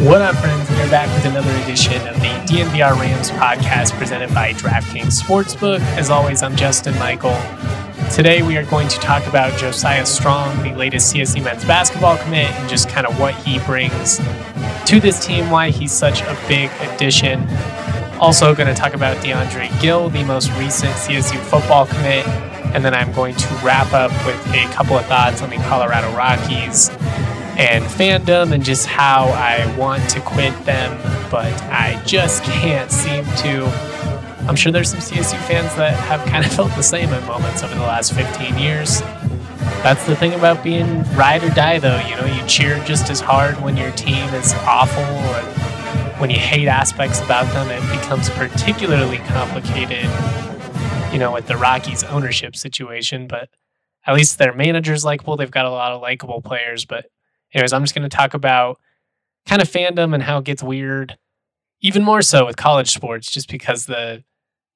What up, friends? We're back with another edition of the DNVR Rams podcast presented by DraftKings Sportsbook. As always, I'm Justin Michael. Today, we are going to talk about Josiah Strong, the latest CSU men's basketball commit, and just kind of what he brings to this team, why he's such a big addition. Also going to talk about DeAndre Gill, the most recent CSU football commit. And then I'm going to wrap up with a couple of thoughts on the Colorado Rockies and fandom, and just how I want to quit them, but I just can't seem to. I'm sure there's some CSU fans that have kind of felt the same at moments over the last 15 years. That's the thing about being ride or die, though. You know, you cheer just as hard when your team is awful, and when you hate aspects about them, it becomes particularly complicated, you know, with the Rockies ownership situation. But at least their manager's likable. They've got a lot of likable players, but anyways, I'm just going to talk about kind of fandom and how it gets weird, even more so with college sports, just because the,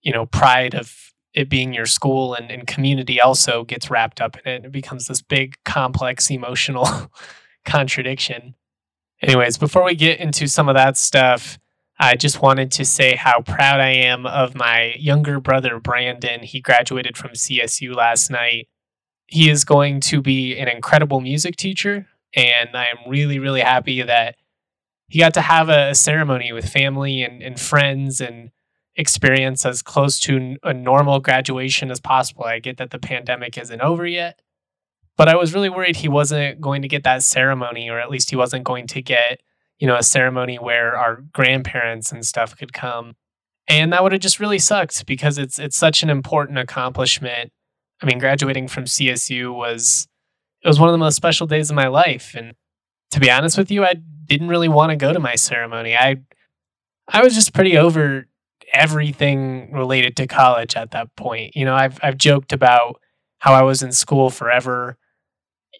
you know, pride of it being your school and community also gets wrapped up in it. And it becomes this big, complex, emotional contradiction. Anyways, before we get into some of that stuff, I just wanted to say how proud I am of my younger brother, Brandon. He graduated from CSU last night. He is going to be an incredible music teacher. And I am really, really happy that he got to have a ceremony with family and friends and experience as close to a normal graduation as possible. I get that the pandemic isn't over yet, but I was really worried he wasn't going to get that ceremony, or at least he wasn't going to get, you know, a ceremony where our grandparents and stuff could come. And that would have just really sucked, because it's such an important accomplishment. I mean, graduating from CSU It was one of the most special days of my life. And to be honest with you, I didn't really want to go to my ceremony. I was just pretty over everything related to college at that point. You know, I've joked about how I was in school forever.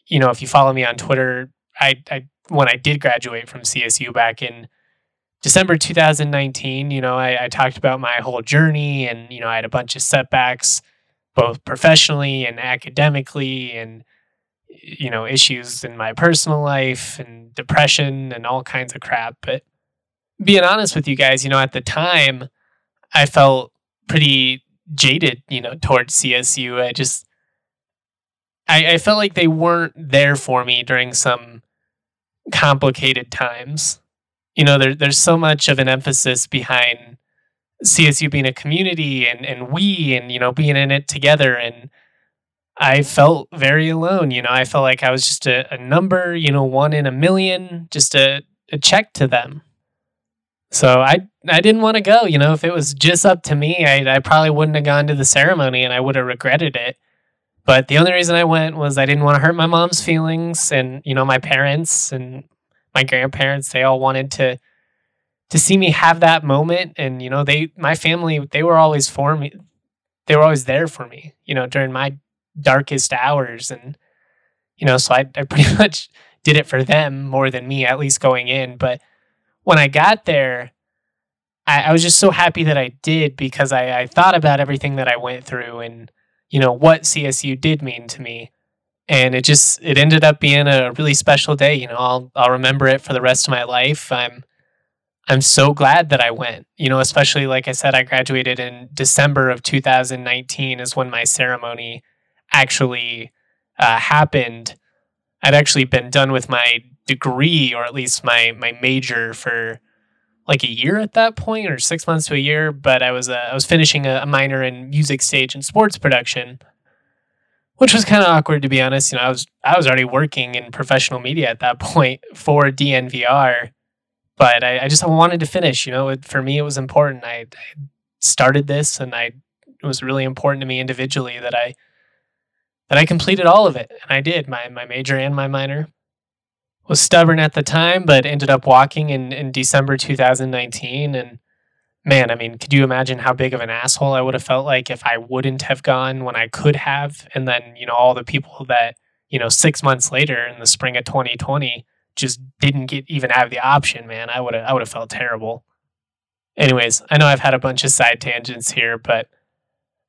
You know, if you follow me on Twitter, I when I did graduate from CSU back in December 2019, you know, I talked about my whole journey, and, you know, I had a bunch of setbacks, both professionally and academically, and, you know, issues in my personal life and depression and all kinds of crap. But being honest with you guys, you know, at the time, I felt pretty jaded, you know, towards CSU. I felt like they weren't there for me during some complicated times. You know, there's so much of an emphasis behind CSU being a community and you know, being in it together, and I felt very alone. You know, I felt like I was just a number, you know, one in a million, just a check to them. So I didn't want to go. You know, if it was just up to me, I probably wouldn't have gone to the ceremony, and I would have regretted it. But the only reason I went was I didn't want to hurt my mom's feelings, and, you know, my parents and my grandparents, they all wanted to see me have that moment. And, you know, my family, they were always for me. They were always there for me, you know, during my darkest hours. And, you know, so I pretty much did it for them more than me, at least going in. But when I got there, I was just so happy that I did, because I thought about everything that I went through and, you know, what CSU did mean to me. And it ended up being a really special day. You know, I'll remember it for the rest of my life. I'm so glad that I went, you know, especially, like I said, I graduated in December of 2019 is when my ceremony actually happened. I'd actually been done with my degree, or at least my major, for like a year at that point, or 6 months to a year. But I was finishing a minor in music, stage, and sports production, which was kind of awkward, to be honest. You know, I was already working in professional media at that point for DNVR, but I just wanted to finish. You know, for me, it was important. I started this, and it was really important to me individually that I completed all of it. And I did, my major and my minor. was stubborn at the time, but ended up walking in December 2019. And man, I mean, could you imagine how big of an asshole I would have felt like if I wouldn't have gone when I could have? And then, you know, all the people that, you know, 6 months later in the spring of 2020 just didn't get even have the option, man. I would have felt terrible. Anyways, I know I've had a bunch of side tangents here, but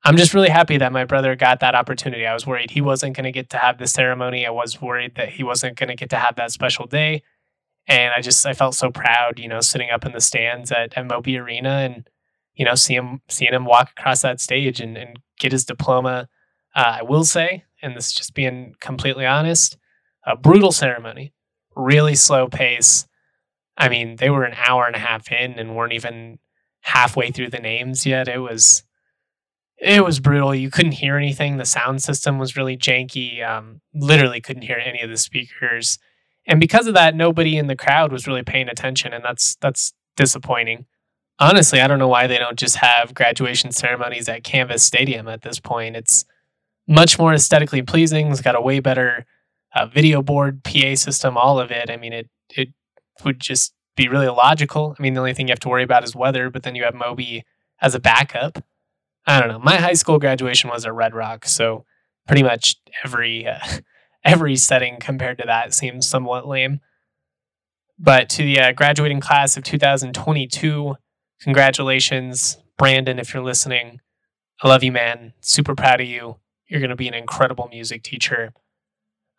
I'm just really happy that my brother got that opportunity. I was worried he wasn't going to get to have the ceremony. I was worried that he wasn't going to get to have that special day. And I felt so proud, you know, sitting up in the stands at Moby Arena and, you know, seeing him walk across that stage and get his diploma. I will say, and this is just being completely honest, a brutal ceremony, really slow pace. I mean, they were an hour and a half in and weren't even halfway through the names yet. It was brutal. You couldn't hear anything. The sound system was really janky. Literally couldn't hear any of the speakers. And because of that, nobody in the crowd was really paying attention, and that's disappointing. Honestly, I don't know why they don't just have graduation ceremonies at Canvas Stadium at this point. It's much more aesthetically pleasing. It's got a way better video board, PA system, all of it. I mean, it would just be really logical. I mean, the only thing you have to worry about is weather, but then you have Moby as a backup. I don't know. My high school graduation was at Red Rock, so pretty much every setting compared to that seems somewhat lame. But to the graduating class of 2022, congratulations, Brandon, if you're listening. I love you, man. Super proud of you. You're going to be an incredible music teacher.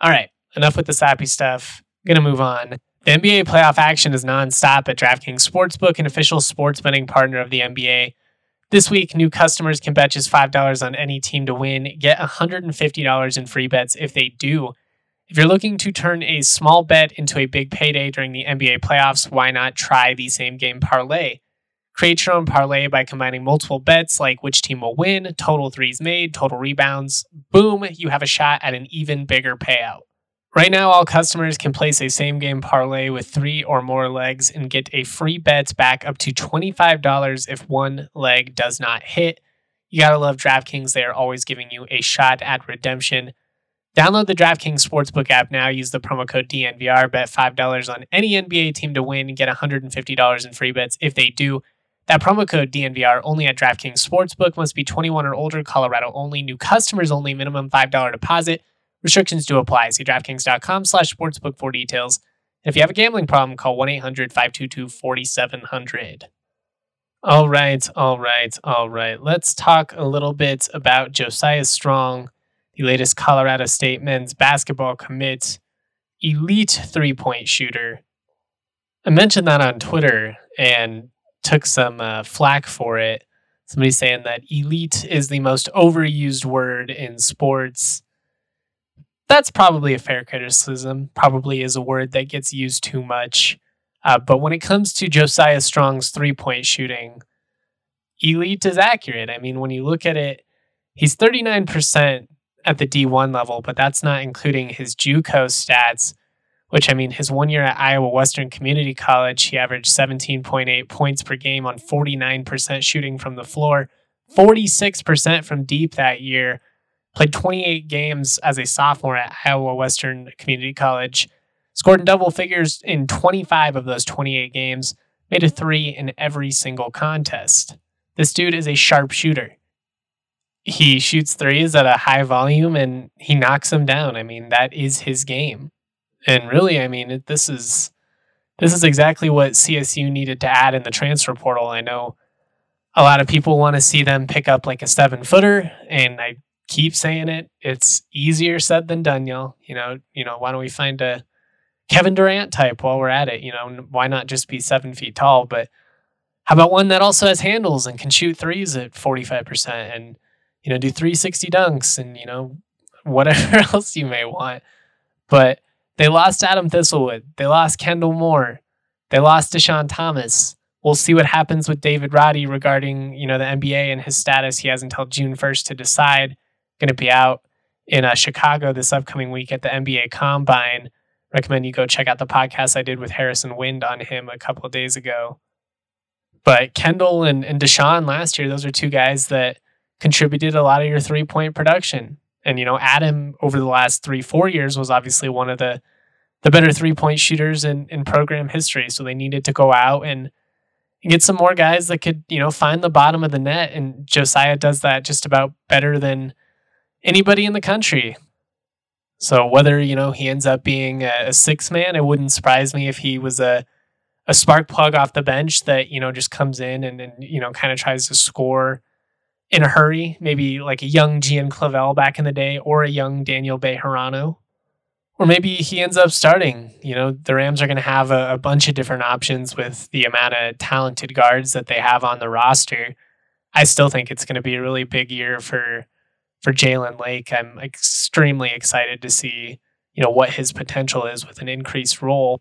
All right, enough with the sappy stuff. I'm going to move on. The NBA playoff action is nonstop at DraftKings Sportsbook, an official sports betting partner of the NBA. This week, new customers can bet just $5 on any team to win. Get $150 in free bets if they do. If you're looking to turn a small bet into a big payday during the NBA playoffs, why not try the same game parlay? Create your own parlay by combining multiple bets like which team will win, total threes made, total rebounds. Boom, you have a shot at an even bigger payout. Right now, all customers can place a same game parlay with three or more legs and get a free bet back up to $25 if one leg does not hit. You gotta love DraftKings. They are always giving you a shot at redemption. Download the DraftKings Sportsbook app now. Use the promo code DNVR. Bet $5 on any NBA team to win. Get $150 in free bets if they do. That promo code DNVR only at DraftKings Sportsbook. Must be 21 or older, Colorado only, new customers only, minimum $5 deposit. Restrictions do apply. See DraftKings.com/sportsbook for details. If you have a gambling problem, call 1-800-522-4700. All right. Let's talk a little bit about Josiah Strong, the latest Colorado State men's basketball commit, elite three-point shooter. I mentioned that on Twitter and took some flack for it. Somebody saying that elite is the most overused word in sports. That's probably a fair criticism. Probably is a word that gets used too much. But when it comes to Josiah Strong's three-point shooting, elite is accurate. I mean, when you look at it, he's 39% at the D1 level, but that's not including his JUCO stats, which, I mean, his 1 year at Iowa Western Community College, he averaged 17.8 points per game on 49% shooting from the floor, 46% from deep that year, played 28 games as a sophomore at Iowa Western Community College, scored in double figures in 25 of those 28 games, made a three in every single contest. This dude is a sharp shooter. He shoots threes at a high volume and he knocks them down. I mean, that is his game. And really, I mean, this is exactly what CSU needed to add in the transfer portal. I know a lot of people want to see them pick up like a 7-footer, and I keep saying it. It's easier said than done, y'all. You know, why don't we find a Kevin Durant type while we're at it? You know, why not just be 7 feet tall? But how about one that also has handles and can shoot threes at 45% and, you know, do 360 dunks and, you know, whatever else you may want. But they lost Adam Thistlewood. They lost Kendall Moore. They lost Deshaun Thomas. We'll see what happens with David Roddy regarding, you know, the NBA and his status. He has until June 1st to decide. Going to be out in Chicago this upcoming week at the NBA Combine. Recommend you go check out the podcast I did with Harrison Wind on him a couple of days ago. But Kendall and Deshaun last year, those are two guys that contributed a lot of your three-point production. And, you know, Adam over the last 3-4 years was obviously one of the the better three-point shooters in program history. So they needed to go out and get some more guys that could, you know, find the bottom of the net. And Josiah does that just about better than anybody in the country. So whether, you know, he ends up being a sixth man, it wouldn't surprise me if he was a spark plug off the bench that, you know, just comes in and you know, kind of tries to score in a hurry. Maybe like a young Gian Clavel back in the day, or a young Daniel Bejarano. Or maybe he ends up starting. You know, the Rams are going to have a bunch of different options with the amount of talented guards that they have on the roster. I still think it's going to be a really big year for Jalen Lake. I'm extremely excited to see, you know, what his potential is with an increased role.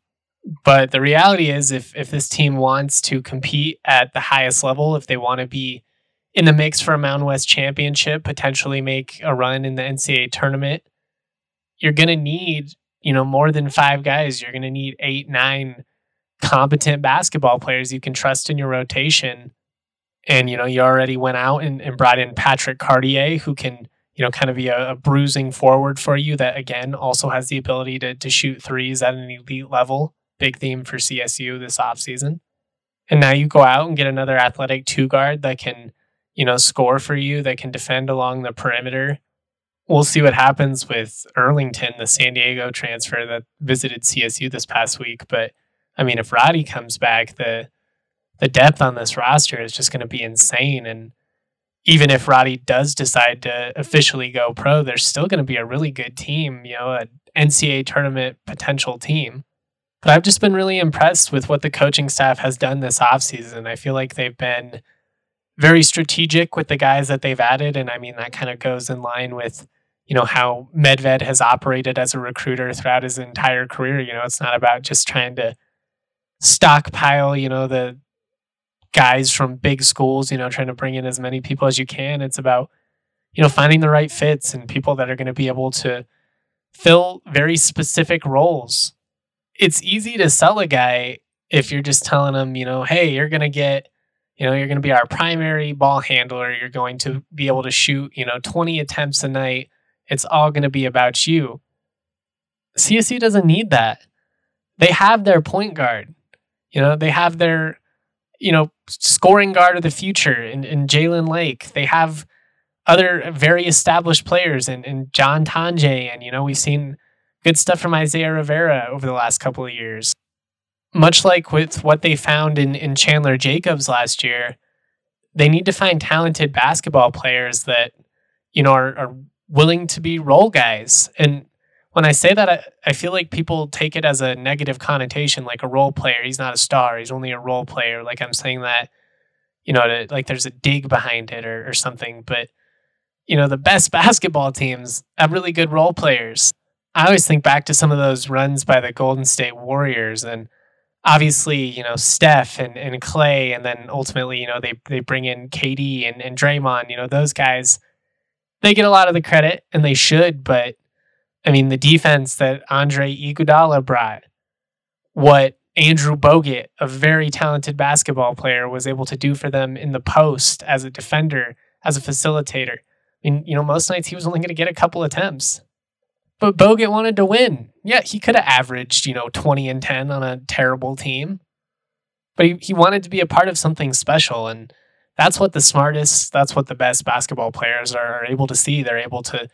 But the reality is, if this team wants to compete at the highest level, if they want to be in the mix for a Mountain West championship, potentially make a run in the NCAA tournament, you're going to need, you know, more than five guys. You're going to need 8, 9 competent basketball players you can trust in your rotation. And, you know, you already went out and brought in Patrick Cartier, who can, you know, kind of be a bruising forward for you that, again, also has the ability to shoot threes at an elite level. Big theme for CSU this offseason. And now you go out and get another athletic two guard that can, you know, score for you, that can defend along the perimeter. We'll see what happens with Erlington, the San Diego transfer that visited CSU this past week. But, I mean, if Roddy comes back, the depth on this roster is just going to be insane. And even if Roddy does decide to officially go pro, there's still going to be a really good team, you know, an NCAA tournament potential team. But I've just been really impressed with what the coaching staff has done this offseason. I feel like they've been very strategic with the guys that they've added. And, I mean, that kind of goes in line with, you know, how Medved has operated as a recruiter throughout his entire career. You know, it's not about just trying to stockpile, you know, the guys from big schools, you know, trying to bring in as many people as you can. It's about, you know, finding the right fits and people that are going to be able to fill very specific roles. It's easy to sell a guy if you're just telling him, you know, hey, you're going to get, you know, you're going to be our primary ball handler. You're going to be able to shoot, you know, 20 attempts a night. It's all going to be about you. CSU doesn't need that. They have their point guard. You know, they have their, you know, scoring guard of the future in Jalen Lake. They have other very established players in John Tonje. And, you know, we've seen good stuff from Isaiah Rivera over the last couple of years. Much like with what they found in Chandler Jacobs last year, they need to find talented basketball players that, you know, are willing to be role guys. And when I say that, I feel like people take it as a negative connotation, like a role player. He's not a star. He's only a role player. Like I'm saying that, you know, to, like there's a dig behind it or something. But, you know, the best basketball teams have really good role players. I always think back to some of those runs by the Golden State Warriors. And obviously, you know, Steph and Clay. And then ultimately, you know, they bring in KD and Draymond. You know, those guys, they get a lot of the credit, and they should, but I mean, the defense that Andre Iguodala brought, what Andrew Bogut, a very talented basketball player, was able to do for them in the post as a defender, as a facilitator. I mean, you know, most nights he was only going to get a couple attempts. But Bogut wanted to win. Yeah, he could have averaged, you know, 20 and 10 on a terrible team. But he wanted to be a part of something special. And that's what the smartest, that's what the best basketball players are able to see. They're able to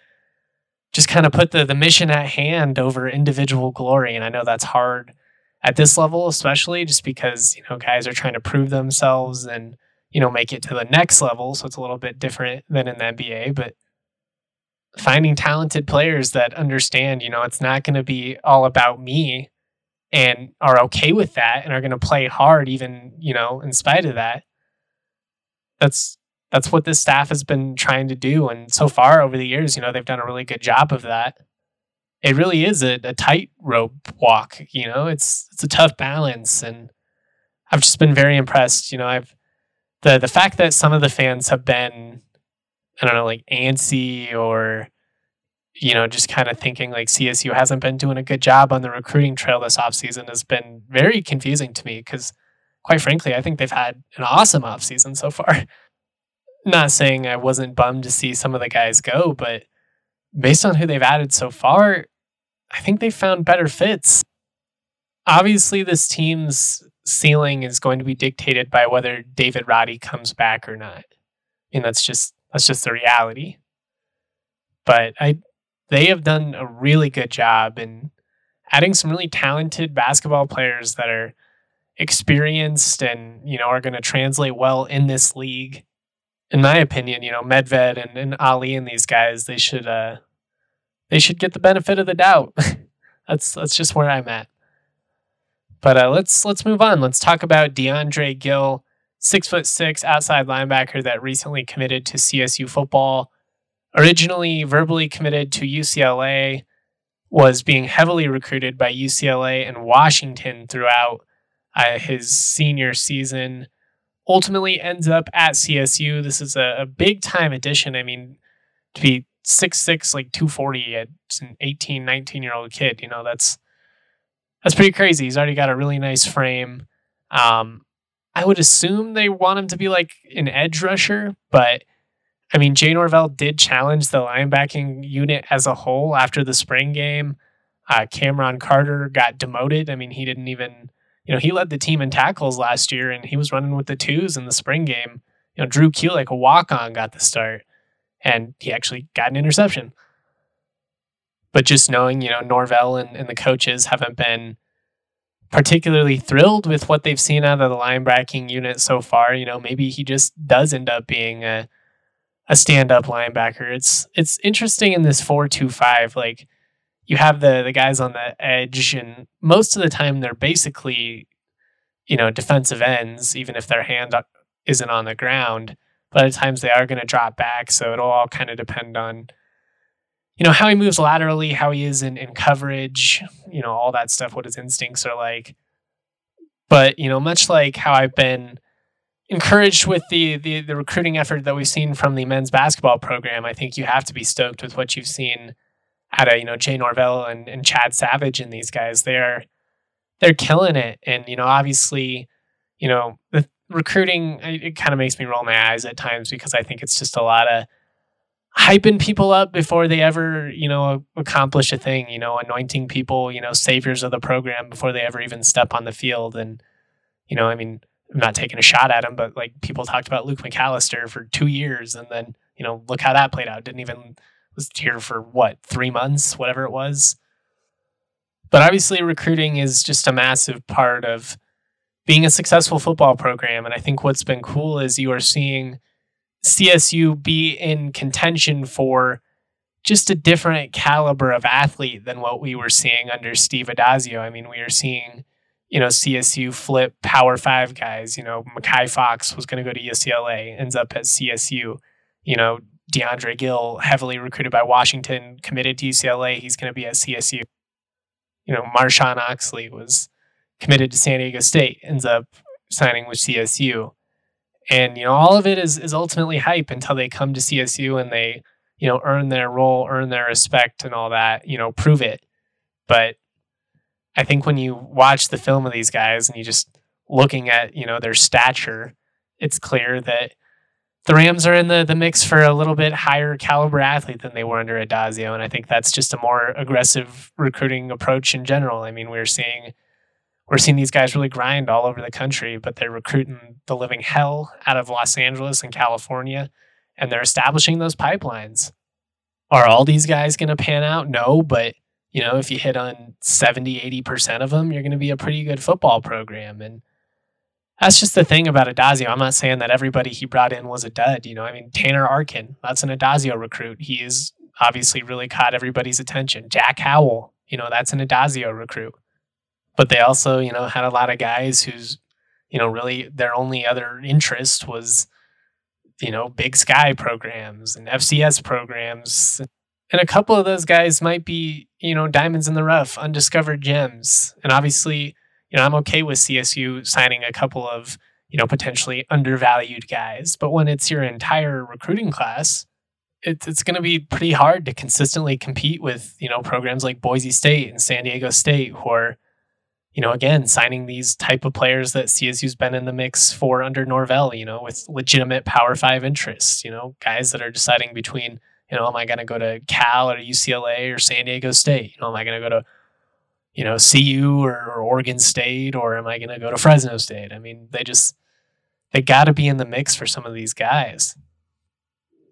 just kind of put the mission at hand over individual glory. And I know that's hard at this level, especially just because, you know, guys are trying to prove themselves and, you know, make it to the next level. So it's a little bit different than in the NBA, but finding talented players that understand, you know, it's not going to be all about me and are okay with that and are going to play hard even, you know, in spite of that. That's what this staff has been trying to do. And so far over the years, you know, they've done a really good job of that. It really is a tightrope walk, you know, it's a tough balance. And I've just been very impressed. You know, I've the fact that some of the fans have been, I don't know, like antsy or, you know, just kind of thinking like CSU hasn't been doing a good job on the recruiting trail this offseason has been very confusing to me because, quite frankly, I think they've had an awesome offseason so far. Not saying I wasn't bummed to see some of the guys go, but based on who they've added so far, I think they found better fits. obviously this team's ceiling is going to be dictated by whether David Roddy comes back or not. And that's just the reality. But they have done a really good job in adding some really talented basketball players that are experienced and, you know, are going to translate well in this league. In my opinion, you know, Medved and Ali and these guys, they should get the benefit of the doubt. That's just where I'm at. But let's move on. Let's talk about DeAndre Gill, 6'6" outside linebacker that recently committed to CSU football. Originally verbally committed to UCLA, was being heavily recruited by UCLA and Washington throughout his senior season. Ultimately ends up at CSU. This is a big time addition. I mean, to be 6'6", like 240, it's an 18, 19-year-old kid, you know, that's pretty crazy. He's already got a really nice frame. I would assume they want him to be like an edge rusher, but I mean, Jay Norvell did challenge the linebacking unit as a whole after the spring game. Cameron Carter got demoted. I mean, he didn't even, you know, he led the team in tackles last year and he was running with the twos in the spring game. You know, Drew Kulik, a walk-on, got the start and he actually got an interception. But just knowing, you know, Norvell and the coaches haven't been particularly thrilled with what they've seen out of the linebacking unit so far. You know, maybe he just does end up being a stand-up linebacker. It's interesting in this 4-2-5. Like, you have the guys on the edge, and most of the time they're basically, you know, defensive ends, even if their hand isn't on the ground. But at times they are going to drop back, so it'll all kind of depend on, you know, how he moves laterally, how he is in coverage, you know, all that stuff, what his instincts are like. But, you know, much like how I've been encouraged with the recruiting effort that we've seen from the men's basketball program, I think you have to be stoked with what you've seen out of, you know, Jay Norvell and Chad Savage and these guys. They're killing it. And, you know, obviously, you know, the recruiting, it kind of makes me roll my eyes at times because I think it's just a lot of hyping people up before they ever, you know, accomplish a thing, you know, anointing people, you know, saviors of the program before they ever even step on the field. And, you know, I mean, I'm not taking a shot at him, but like people talked about Luke McAllister for 2 years and then, you know, look how that played out. Didn't even, was here for what, 3 months, whatever it was. But obviously recruiting is just a massive part of being a successful football program. And I think what's been cool is you are seeing CSU be in contention for just a different caliber of athlete than what we were seeing under Steve Adazio. I mean, we are seeing, you know, CSU flip Power 5 guys. You know, Makai Fox was going to go to UCLA, ends up at CSU. You know, DeAndre Gill, heavily recruited by Washington, committed to UCLA. He's going to be at CSU. You know, Marshawn Oxley was committed to San Diego State, ends up signing with CSU. And, you know, all of it is ultimately hype until they come to CSU and they, you know, earn their role, earn their respect and all that, you know, prove it. But I think when you watch the film of these guys and you just looking at, you know, their stature, it's clear that the Rams are in the mix for a little bit higher caliber athlete than they were under Adazio. And I think that's just a more aggressive recruiting approach in general. I mean, we're seeing these guys really grind all over the country, but they're recruiting the living hell out of Los Angeles and California, and they're establishing those pipelines. Are all these guys going to pan out? No, but, you know, if you hit on 70, 80% of them, you're going to be a pretty good football program. And that's just the thing about Adazio. I'm not saying that everybody he brought in was a dud. You know, I mean, Tanner Arkin, that's an Adazio recruit. He is obviously really caught everybody's attention. Jack Howell, you know, that's an Adazio recruit. But they also, you know, had a lot of guys who's, you know, really their only other interest was, you know, Big Sky programs and FCS programs. And a couple of those guys might be, you know, diamonds in the rough, undiscovered gems. And obviously, you know, I'm okay with CSU signing a couple of, you know, potentially undervalued guys. But when it's your entire recruiting class, it's going to be pretty hard to consistently compete with, you know, programs like Boise State and San Diego State who are, you know, again, signing these type of players that CSU's been in the mix for under Norvell, you know, with legitimate Power 5 interests, you know, guys that are deciding between, you know, am I going to go to Cal or UCLA or San Diego State? You know, am I going to go to, you know, CU or Oregon State, or am I going to go to Fresno State? I mean, they got to be in the mix for some of these guys.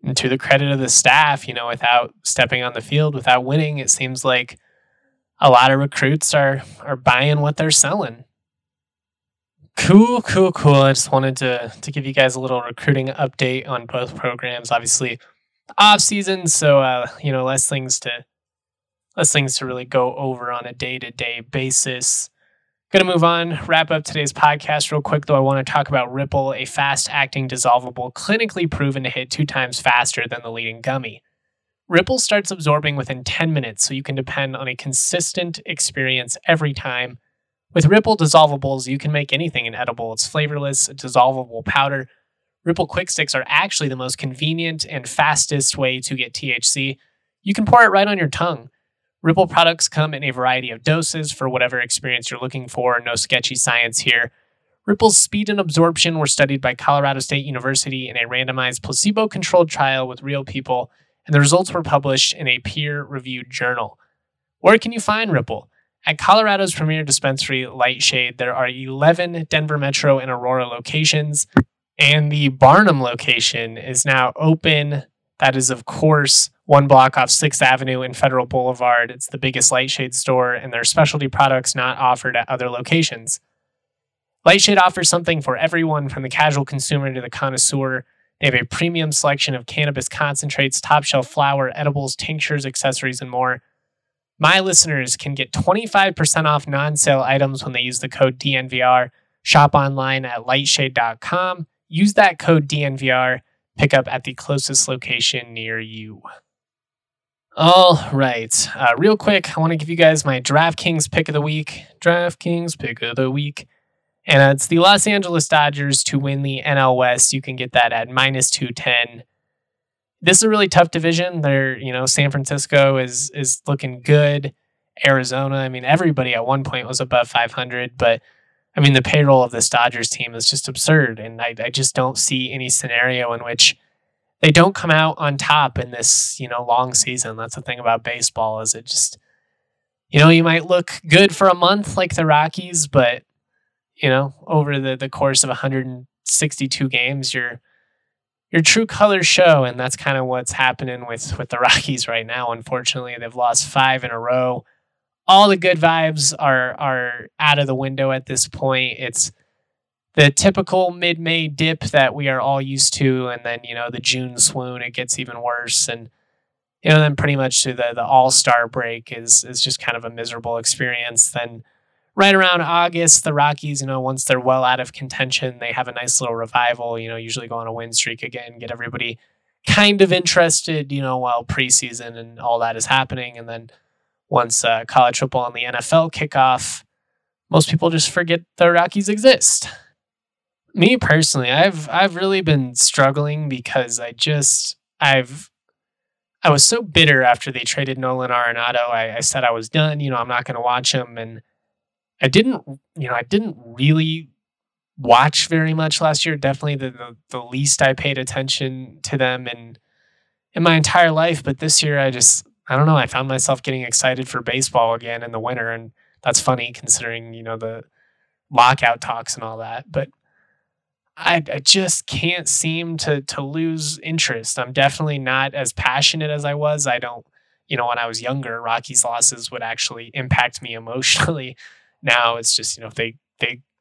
And to the credit of the staff, you know, without stepping on the field, without winning, it seems like a lot of recruits are buying what they're selling. Cool. I just wanted to give you guys a little recruiting update on both programs. Obviously, off season, so you know, less things to really go over on a day-to-day basis. Gonna move on, wrap up today's podcast real quick, though. I want to talk about Ripple, a fast-acting dissolvable clinically proven to hit 2 times faster than the leading gummy. Ripple starts absorbing within 10 minutes, so you can depend on a consistent experience every time. With Ripple dissolvables, you can make anything an edible. It's flavorless, a dissolvable powder. Ripple Quick Sticks are actually the most convenient and fastest way to get THC. You can pour it right on your tongue. Ripple products come in a variety of doses for whatever experience you're looking for. No sketchy science here. Ripple's speed and absorption were studied by Colorado State University in a randomized placebo-controlled trial with real people, and the results were published in a peer-reviewed journal. Where can you find Ripple? At Colorado's premier dispensary, Lightshade, there are 11 Denver Metro and Aurora locations, and the Barnum location is now open. That is, of course, one block off 6th Avenue and Federal Boulevard. It's the biggest Lightshade store, and there are specialty products not offered at other locations. Lightshade offers something for everyone, from the casual consumer to the connoisseur. They have a premium selection of cannabis concentrates, top-shelf flower, edibles, tinctures, accessories, and more. My listeners can get 25% off non-sale items when they use the code DNVR. Shop online at lightshade.com. Use that code DNVR. Pick up at the closest location near you. All right. Real quick, I want to give you guys my DraftKings pick of the week. And it's the Los Angeles Dodgers to win the NL West. You can get that at -210. This is a really tough division. They're, you know, San Francisco is looking good. Arizona, I mean, everybody at one point was above 500, but I mean, the payroll of this Dodgers team is just absurd, and I just don't see any scenario in which they don't come out on top in this, you know, long season. That's the thing about baseball, is it just, you know, you might look good for a month like the Rockies, but, you know, over the course of 162 games, your true colors show, and that's kind of what's happening with the Rockies right now. Unfortunately, they've lost 5 in a row. All the good vibes are out of the window at this point. It's the typical mid-May dip that we are all used to, and then, you know, the June swoon, it gets even worse, and, you know, then pretty much to the All-Star break is just kind of a miserable experience. Then right around August, the Rockies, you know, once they're well out of contention, they have a nice little revival, you know, usually go on a win streak again, get everybody kind of interested, you know, while preseason and all that is happening. And then once college football and the NFL kick off, most people just forget the Rockies exist. Me personally, I've really been struggling because I was so bitter after they traded Nolan Arenado. I said I was done. You know, I'm not going to watch him, and I didn't really watch very much last year. Definitely the least I paid attention to them in my entire life. But this year, I don't know. I found myself getting excited for baseball again in the winter, and that's funny considering, you know, the lockout talks and all that. But I just can't seem to lose interest. I'm definitely not as passionate as I was. I don't, you know, when I was younger, Rockies losses would actually impact me emotionally. Now it's just, you know, if they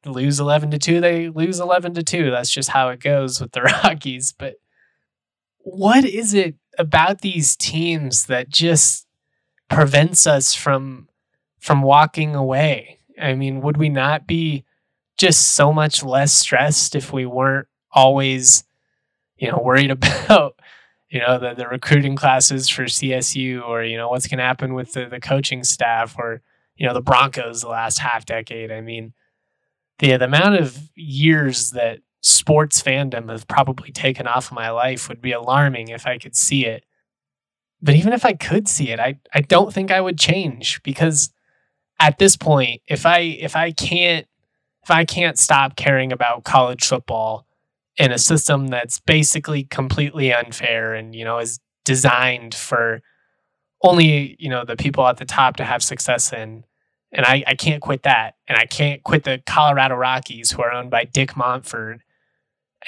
lose 11-2, they lose 11-2. That's just how it goes with the Rockies. But what is it about these teams that just prevents us from walking away? I mean, would we not be just so much less stressed if we weren't always, you know, worried about, you know, the recruiting classes for CSU, or, you know, what's going to happen with the coaching staff, or, you know, the Broncos the last half decade? I mean, the amount of years that sports fandom has probably taken off my life would be alarming if I could see it. But even if I could see it, I don't think I would change, because at this point, if I can't stop caring about college football in a system that's basically completely unfair and, you know, is designed for only, you know, the people at the top to have success in, And I can't quit that. And I can't quit the Colorado Rockies, who are owned by Dick Montford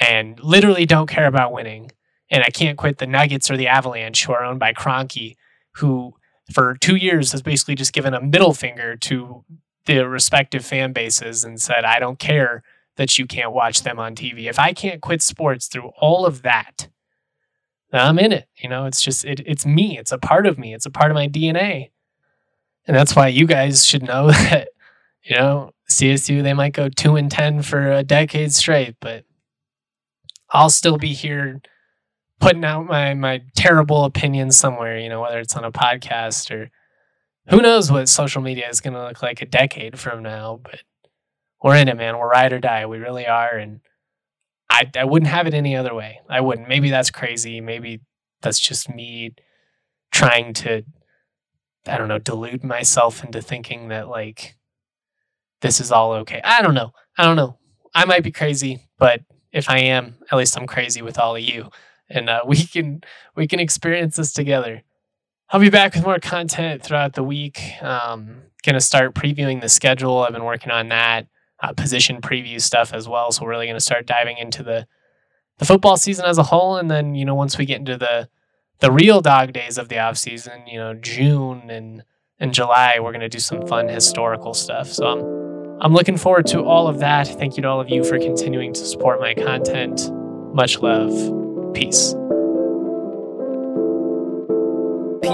and literally don't care about winning. And I can't quit the Nuggets or the Avalanche, who are owned by Kroenke, who for 2 years has basically just given a middle finger to the respective fan bases and said, I don't care that you can't watch them on TV. If I can't quit sports through all of that, I'm in it. You know, it's just, it's me. It's a part of me. It's a part of my DNA. And that's why you guys should know that, you know, CSU, they might go 2-10 for a decade straight, but I'll still be here putting out my terrible opinion somewhere, you know, whether it's on a podcast or who knows what social media is going to look like a decade from now, but we're in it, man. We're ride or die. We really are. And I wouldn't have it any other way. I wouldn't. Maybe that's crazy. Maybe that's just me trying to, I don't know, delude myself into thinking that, like, this is all okay. I don't know. I might be crazy, but if I am, at least I'm crazy with all of you. And we can experience this together. I'll be back with more content throughout the week. Going to start previewing the schedule. I've been working on that. Position preview stuff as well. So we're really going to start diving into the football season as a whole. And then, you know, once we get into the real dog days of the off season, you know, June and July, we're going to do some fun historical stuff. So I'm looking forward to all of that. Thank you to all of you for continuing to support my content. Much love. Peace.